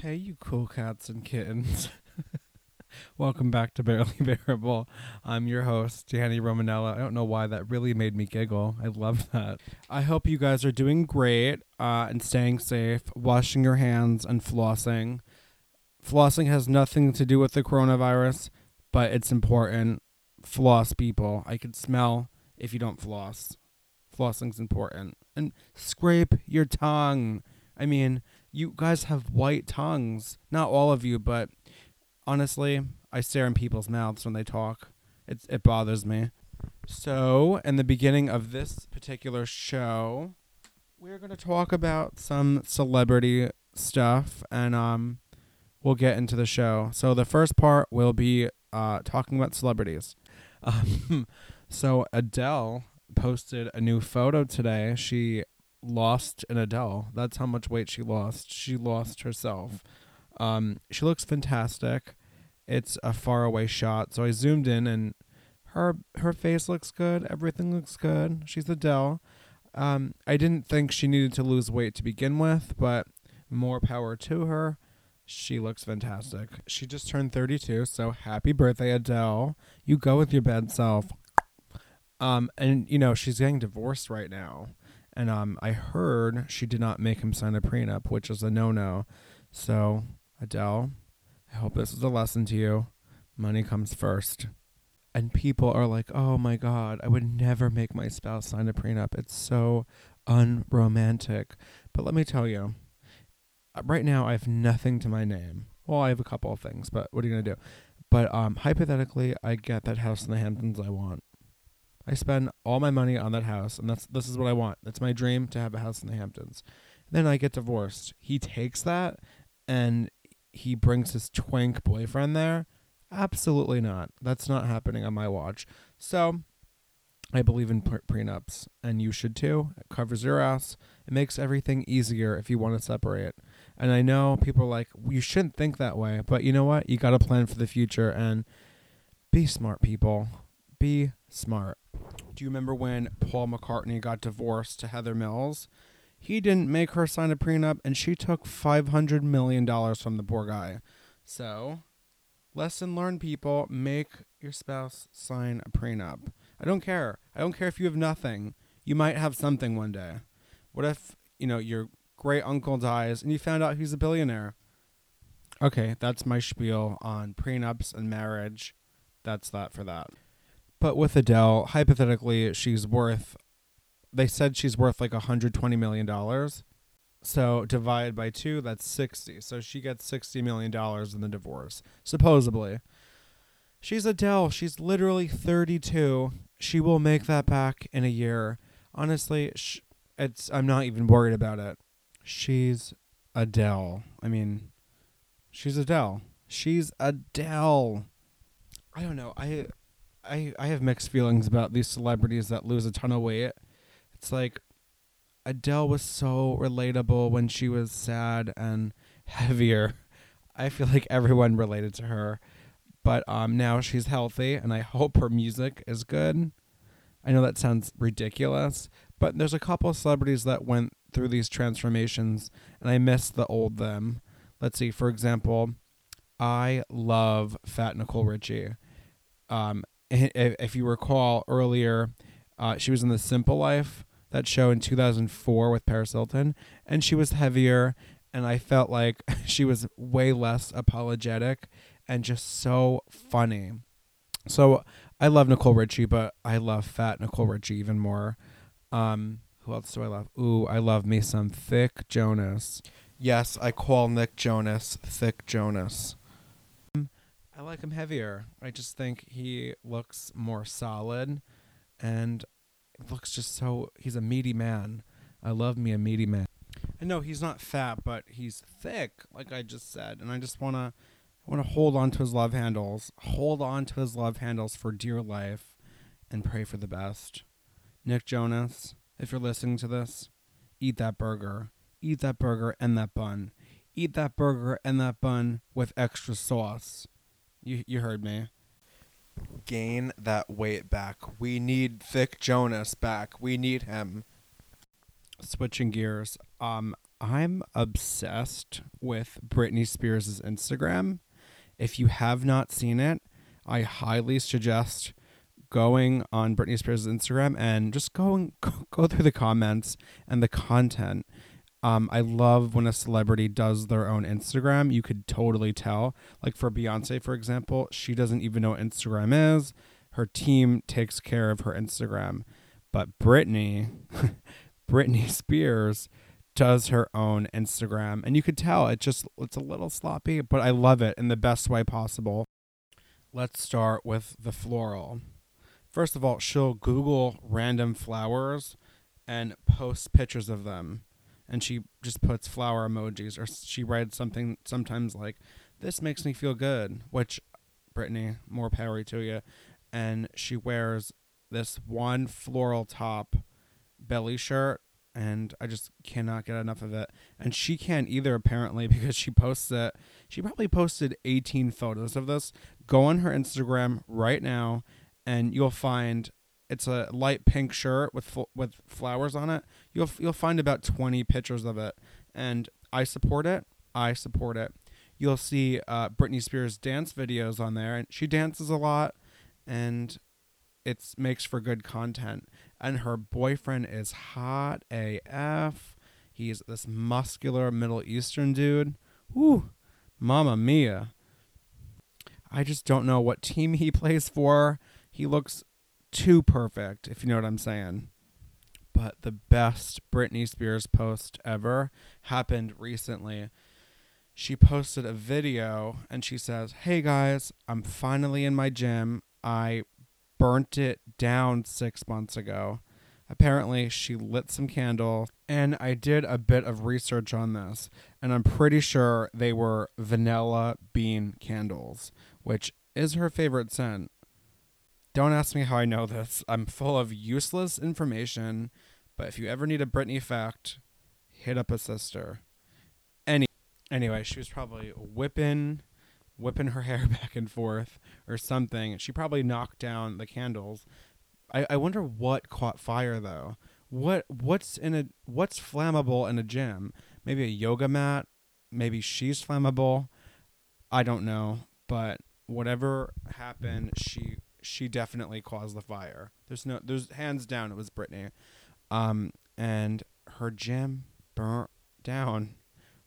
Hey, you cool cats and kittens. Welcome back to Barely Bearable. I'm your host, Gianni Romanella. I don't know why that really made me giggle. I love that. I hope you guys are doing great and staying safe, washing your hands, and flossing. Flossing has nothing to do with the coronavirus, but it's important. Floss, people. I could smell if you don't floss. Flossing's important. And scrape your tongue. I mean, you guys have white tongues. Not all of you, but honestly, I stare in people's mouths when they talk. It bothers me. So, in the beginning of this particular show, we're going to talk about some celebrity stuff, and we'll get into the show. So, the first part will be talking about celebrities. So, Adele posted a new photo today. She lost an Adele. That's how much weight she lost. She lost herself. She looks fantastic. It's a faraway shot, so I zoomed in, and her face looks good. Everything looks good. She's Adele. I didn't think she needed to lose weight to begin with, but more power to her. She looks fantastic. She just turned 32, so happy birthday, Adele. You go with your bad self. And, you know, she's getting divorced right now, and I heard she did not make him sign a prenup, which is a no-no. So, Adele, I hope this is a lesson to you. Money comes first. And people are like, oh my God, I would never make my spouse sign a prenup. It's so unromantic. But let me tell you, right now I have nothing to my name. Well, I have a couple of things, but what are you going to do? But hypothetically, I get that house in the Hamptons I want. I spend all my money on that house, and this is what I want. That's my dream, to have a house in the Hamptons. Then I get divorced. He takes that, and he brings his twink boyfriend there? Absolutely not. That's not happening on my watch. So, I believe in prenups, and you should too. It covers your ass. It makes everything easier if you want to separate. And I know people are like, well, you shouldn't think that way, but you know what? You got to plan for the future, and be smart, people. Be smart. Do you remember when Paul McCartney got divorced to Heather Mills? He didn't make her sign a prenup, and she took $500 million from the poor guy. So, lesson learned, people. Make your spouse sign a prenup. I don't care. I don't care if you have nothing. You might have something one day. What if, you know, your great uncle dies and you found out he's a billionaire? Okay, that's my spiel on prenups and marriage. That's that for that. But with Adele, hypothetically, she's worth... They said she's worth like $120 million. So divided by 2, that's 60. So she gets $60 million in the divorce, supposedly. She's Adele. She's literally 32. She will make that back in a year. Honestly, I'm not even worried about it. She's Adele. I mean, she's Adele. She's Adele. I don't know. I have mixed feelings about these celebrities that lose a ton of weight. It's like Adele was so relatable when she was sad and heavier. I feel like everyone related to her. But now she's healthy, and I hope her music is good. I know that sounds ridiculous, but there's a couple of celebrities that went through these transformations, and I miss the old them. Let's see, for example, I love fat Nicole Richie. If you recall earlier, she was in The Simple Life, that show in 2004 with Paris Hilton, and she was heavier, and I felt like she was way less apologetic and just so funny. So I love Nicole Richie, but I love fat Nicole Richie even more. Who else do I love? Ooh, I love me some Thick Jonas. Yes, I call Nick Jonas Thick Jonas. I like him heavier. I just think he looks more solid. And it looks just so... He's a meaty man. I love me a meaty man. And no, he's not fat, but he's thick, like I just said. And I just want to hold on to his love handles. Hold on to his love handles for dear life and pray for the best. Nick Jonas, if you're listening to this, eat that burger. Eat that burger and that bun. Eat that burger and that bun with extra sauce. You heard me. Gain that weight back. We need Thick Jonas back. We need him. Switching gears, I'm obsessed with Britney Spears' Instagram. If you have not seen it, I highly suggest going on Britney Spears' Instagram and just go through the comments and the content. I love when a celebrity does their own Instagram. You could totally tell. Like for Beyonce, for example, she doesn't even know what Instagram is. Her team takes care of her Instagram. But Britney Spears does her own Instagram. And you could tell it's a little sloppy, but I love it in the best way possible. Let's start with the floral. First of all, she'll Google random flowers and post pictures of them. And she just puts flower emojis, or she writes something sometimes like, "This makes me feel good," which, Britney, more power to you. And she wears this one floral top belly shirt, and I just cannot get enough of it. And she can't either, apparently, because she posts it. She probably posted 18 photos of this. Go on her Instagram right now, and you'll find... It's a light pink shirt with flowers on it. You'll find about 20 pictures of it, and I support it. You'll see Britney Spears dance videos on there, and she dances a lot, and it makes for good content. And her boyfriend is hot AF. He's this muscular Middle Eastern dude. Woo, Mamma Mia. I just don't know what team he plays for. He looks too perfect, if you know what I'm saying. But the best Britney Spears post ever happened recently. She posted a video and she says, "Hey guys, I'm finally in my gym. I burnt it down 6 months ago." Apparently, she lit some candles, and I did a bit of research on this, and I'm pretty sure they were vanilla bean candles, which is her favorite scent. Don't ask me how I know this. I'm full of useless information, but if you ever need a Britney fact, hit up a sister. Anyway, she was probably whipping her hair back and forth or something. She probably knocked down the candles. I wonder what caught fire though. What's flammable in a gym? Maybe a yoga mat. Maybe she's flammable. I don't know, but whatever happened, she definitely caused the fire. There's hands down, it was Britney. And her gym burnt down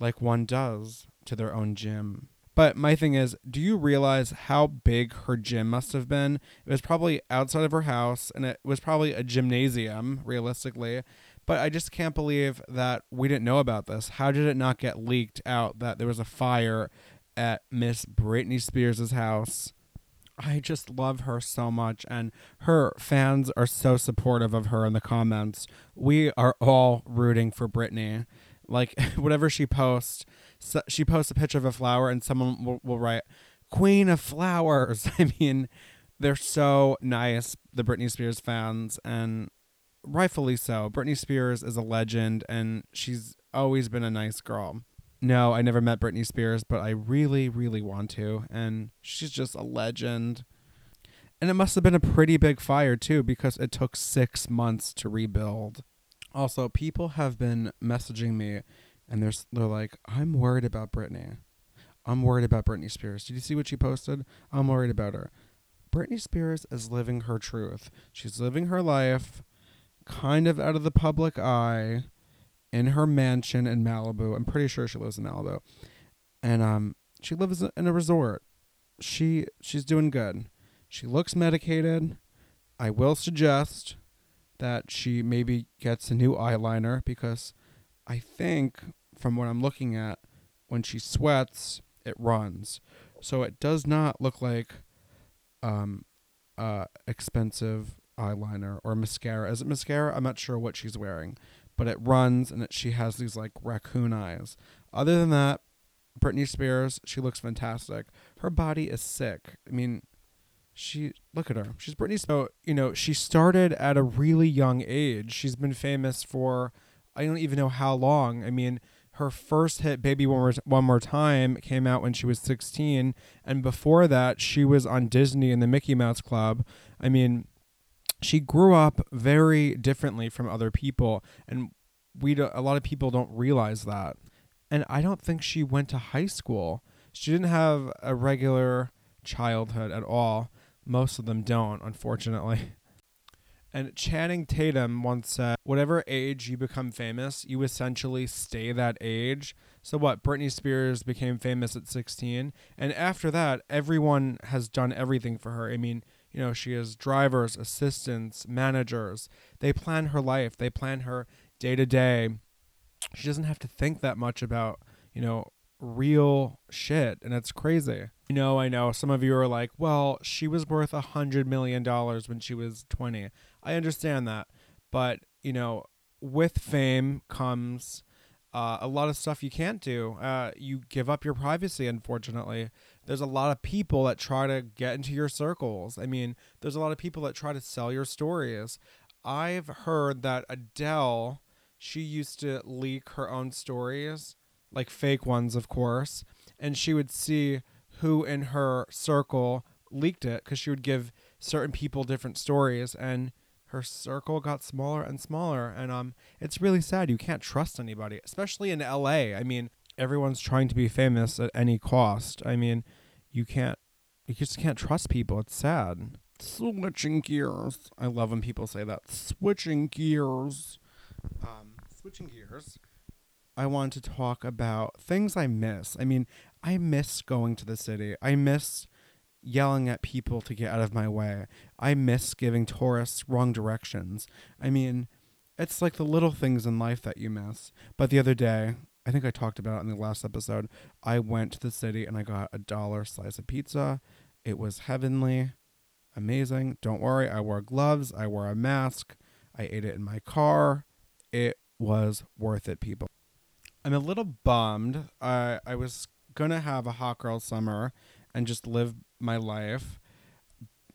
like one does to their own gym. But my thing is, do you realize how big her gym must have been? It was probably outside of her house, and it was probably a gymnasium, realistically. But I just can't believe that we didn't know about this. How did it not get leaked out that there was a fire at Miss Britney Spears' house? I just love her so much, and her fans are so supportive of her in the comments. We are all rooting for Britney. Like, whatever she posts, so she posts a picture of a flower, and someone will write, "Queen of Flowers." I mean, they're so nice, the Britney Spears fans, and rightfully so. Britney Spears is a legend, and she's always been a nice girl. No, I never met Britney Spears, but I really, really want to, and she's just a legend. And it must have been a pretty big fire, too, because it took 6 months to rebuild. Also, people have been messaging me, and they're like, "I'm worried about Britney. I'm worried about Britney Spears. Did you see what she posted? I'm worried about her." Britney Spears is living her truth. She's living her life, kind of out of the public eye, in her mansion in Malibu. I'm pretty sure she lives in Malibu. And she lives in a resort. She's doing good. She looks medicated. I will suggest that she maybe gets a new eyeliner, because I think, from what I'm looking at, when she sweats, it runs. So it does not look like expensive eyeliner or mascara. Is it mascara? I'm not sure what she's wearing. But it runs, and she has these, like, raccoon eyes. Other than that, Britney Spears, she looks fantastic. Her body is sick. I mean, look at her. She's Britney Spears. So, you know, she started at a really young age. She's been famous for, I don't even know how long. I mean, her first hit, "Baby One More Time," came out when she was 16. And before that, she was on Disney in the Mickey Mouse Club. I mean... She grew up very differently from other people, and a lot of people don't realize that. And I don't think she went to high school. She didn't have a regular childhood at all. Most of them don't, unfortunately. And Channing Tatum once said, whatever age you become famous, you essentially stay that age. So what, Britney Spears became famous at 16. And after that, everyone has done everything for her. I mean, you know, she has drivers, assistants, managers. They plan her life. They plan her day to day. She doesn't have to think that much about, you know, real shit. And it's crazy. You know, I know some of you are like, well, she was worth $100 million when she was 20. I understand that. But, you know, with fame comes a lot of stuff you can't do. You give up your privacy, unfortunately. There's a lot of people that try to get into your circles. I mean, there's a lot of people that try to sell your stories. I've heard that Adele, she used to leak her own stories, like fake ones, of course. And she would see who in her circle leaked it, because she would give certain people different stories, and her circle got smaller and smaller. And it's really sad. You can't trust anybody, especially in LA. I mean, everyone's trying to be famous at any cost. I mean, you just can't trust people. It's sad. Switching gears. I love when people say that. Switching gears. I want to talk about things I miss. I mean, I miss going to the city. I miss yelling at people to get out of my way. I miss giving tourists wrong directions. I mean, it's like the little things in life that you miss. But the other day, I think I talked about it in the last episode, I went to the city and I got $1 slice of pizza. It was heavenly, amazing. Don't worry, I wore gloves. I wore a mask. I ate it in my car. It was worth it, people. I'm a little bummed. I was going to have a hot girl summer and just live my life.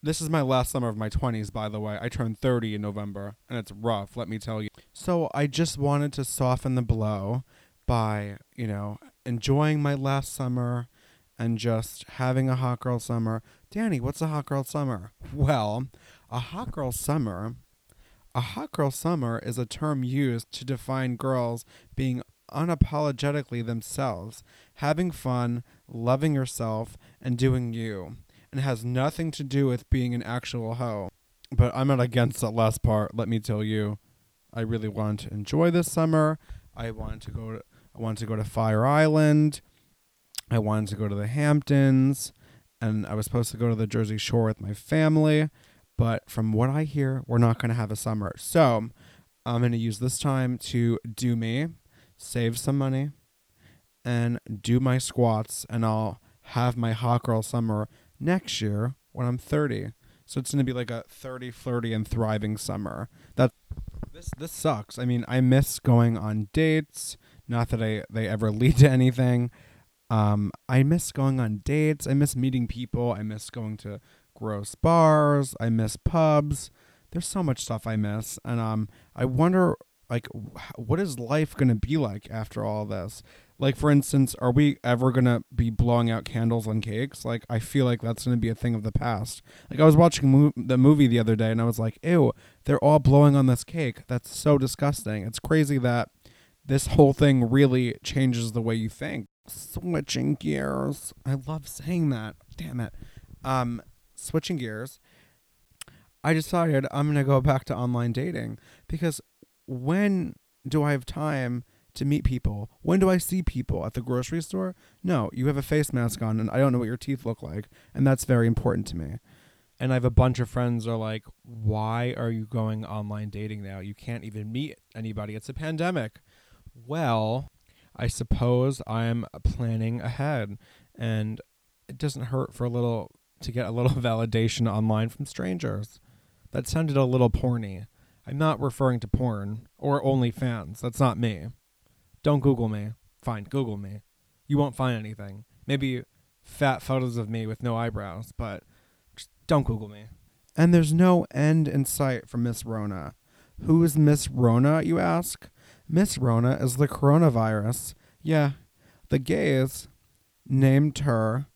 This is my last summer of my 20s, by the way. I turned 30 in November, and it's rough, let me tell you. So I just wanted to soften the blow by, you know, enjoying my last summer and just having a hot girl summer. Danny, what's a hot girl summer? Well, a hot girl summer is a term used to define girls being unapologetically themselves, having fun, loving yourself, and doing you, and has nothing to do with being an actual hoe. But I'm not against that last part, let me tell you. I really want to enjoy this summer. I wanted to go to Fire Island. I wanted to go to the Hamptons, and I was supposed to go to the Jersey Shore with my family, but from what I hear, we're not going to have a summer. So I'm going to use this time to do me, save some money, and do my squats, and I'll have my hot girl summer next year when I'm 30. So it's going to be like a 30, flirty, and thriving summer. This sucks. I mean, I miss going on dates. Not that they ever lead to anything. I miss going on dates. I miss meeting people. I miss going to gross bars. I miss pubs. There's so much stuff I miss. And I wonder, like, what is life going to be like after all this? Like, for instance, are we ever going to be blowing out candles on cakes? Like, I feel like that's going to be a thing of the past. Like, I was watching the movie the other day, and I was like, ew, they're all blowing on this cake. That's so disgusting. It's crazy that this whole thing really changes the way you think. Switching gears. I love saying that. Damn it. Switching gears. I decided I'm going to go back to online dating, because when do I have time to meet people? When do I see people? At the grocery store? No, you have a face mask on, and I don't know what your teeth look like, and that's very important to me. And I have a bunch of friends that are like, why are you going online dating now? You can't even meet anybody. It's a pandemic. Well, I suppose I'm planning ahead, and it doesn't hurt to get a little validation online from strangers. That sounded a little porny. I'm not referring to porn or OnlyFans. That's not me. Don't Google me. Fine, Google me. You won't find anything. Maybe fat photos of me with no eyebrows, but just don't Google me. And there's no end in sight for Miss Rona. Who is Miss Rona, you ask? Miss Rona is the coronavirus. Yeah, the gays named her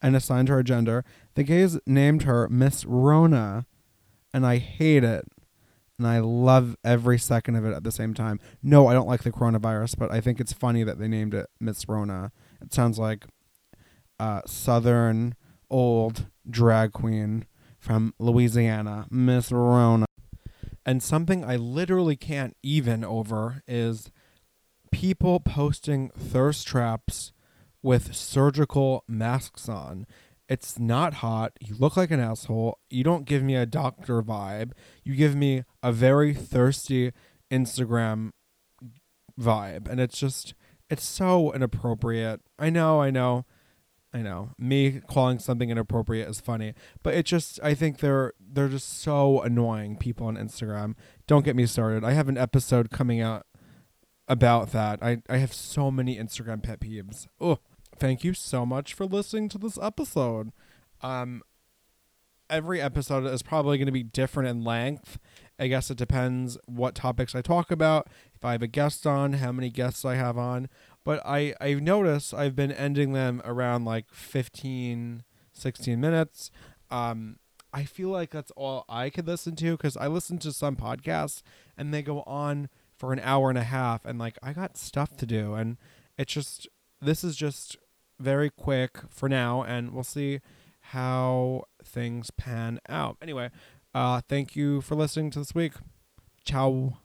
and assigned her a gender. The gays named her Miss Rona, and I hate it. and I love every second of it at the same time. No, I don't like the coronavirus, but I think it's funny that they named it Miss Rona. It sounds like Southern old drag queen from Louisiana, Miss Rona. And something I literally can't even over is people posting thirst traps with surgical masks on. It's not hot. You look like an asshole. You don't give me a doctor vibe. You give me a very thirsty Instagram vibe. And it's just, it's so inappropriate. I know. Me calling something inappropriate is funny. But it just, I think they're just so annoying, people on Instagram. Don't get me started. I have an episode coming out about that. I have so many Instagram pet peeves. Oh. Thank you so much for listening to this episode. Every episode is probably going to be different in length. I guess it depends what topics I talk about, if I have a guest on, how many guests I have on. But I've noticed I've been ending them around like 15, 16 minutes. I feel like that's all I could listen to, because I listen to some podcasts and they go on for an hour and a half, and like I got stuff to do, and it's just, this is just very quick for now, and we'll see how things pan out. Anyway, thank you for listening to this week. Ciao.